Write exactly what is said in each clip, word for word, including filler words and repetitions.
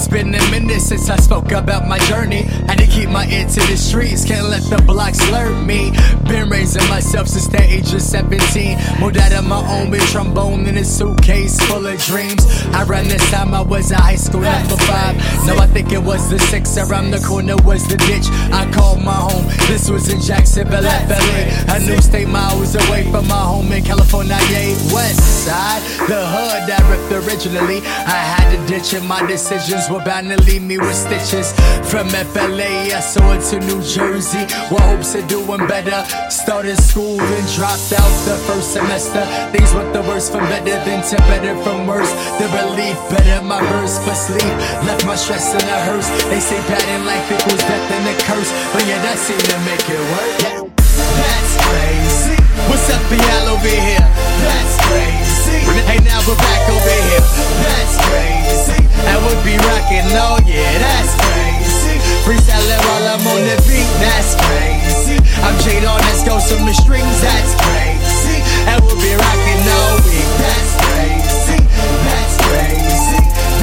It's been a minute since I spoke about my journey. I did keep my ear to the streets, can't let the block slurp me. Been raising myself since the age of seventeen. Moved out of my own with trombone in a suitcase full of dreams. Around this time I was in high school, number five. No, I think it was the six. Around the corner was the ditch I called my home. This was in Jacksonville, F L A, a new state miles away from my home in California, West Side, the hood that ripped originally. I had to ditch and my decisions were bound to leave me with stitches. From F L A I soared to New Jersey with hopes of doing better. Started school and dropped out the first semester. Things went the worst from better than to better from worse. The relief better my verse for sleep. Left my stress in a hearse. They say bad in life equals death and a curse, but yeah, that seemed to make it work. That's crazy. What's up, P L over here? That's crazy. Hey, now we're back over here. That's crazy. I would be rocking, oh yeah, that's crazy. Freestyling while I'm on the beat, that's crazy. I'm Jade on, let's go some the strings, that's crazy. I would be rocking all week, that's crazy. That's crazy.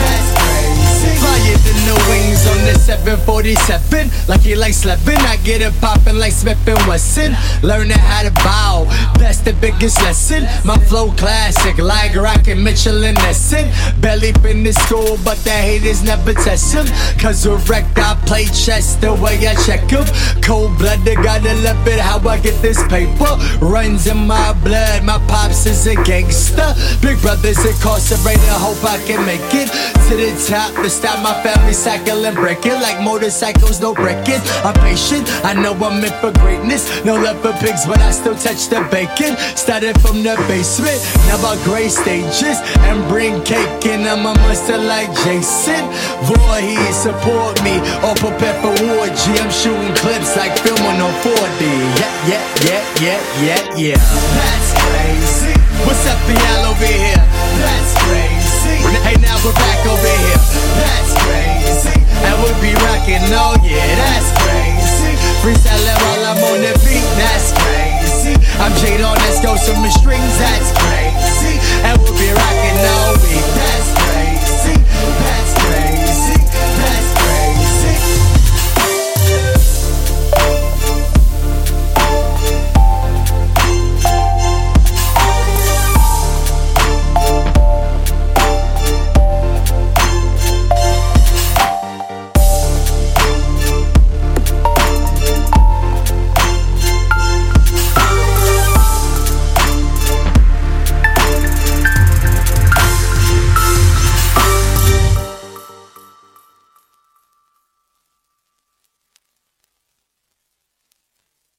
That's crazy. Flying the new wings on the seven forty-seven. Lucky like Slevin, I get it poppin' like Smith and Wesson. Learning how to bow, that's the biggest lesson. My flow classic, like Rocket Mitchell and Nesson. Belly in the school, but the haters never test him. Cause erect, I play chess the way I check him. Cold-blooded, gotta love it how I get this paper. Runs in my blood, my pops is a gangster. Big brother's incarcerated, hope I can make it to the top to stop my family cycle and break it. Like motorcycles, no breaking. I'm patient, I know I'm meant for greatness. No love for pigs, but I still touch the bacon. Started from the basement, now I grace stages and bring cake in. I'm a monster like Jason Voorhees, support me or prepare for war. G, I'm shooting clips like filming on four D. Yeah, yeah, yeah, yeah, yeah, yeah. That's crazy. What's up, P L over here? That's crazy. Hey, now we're back over here. That's crazy. I would be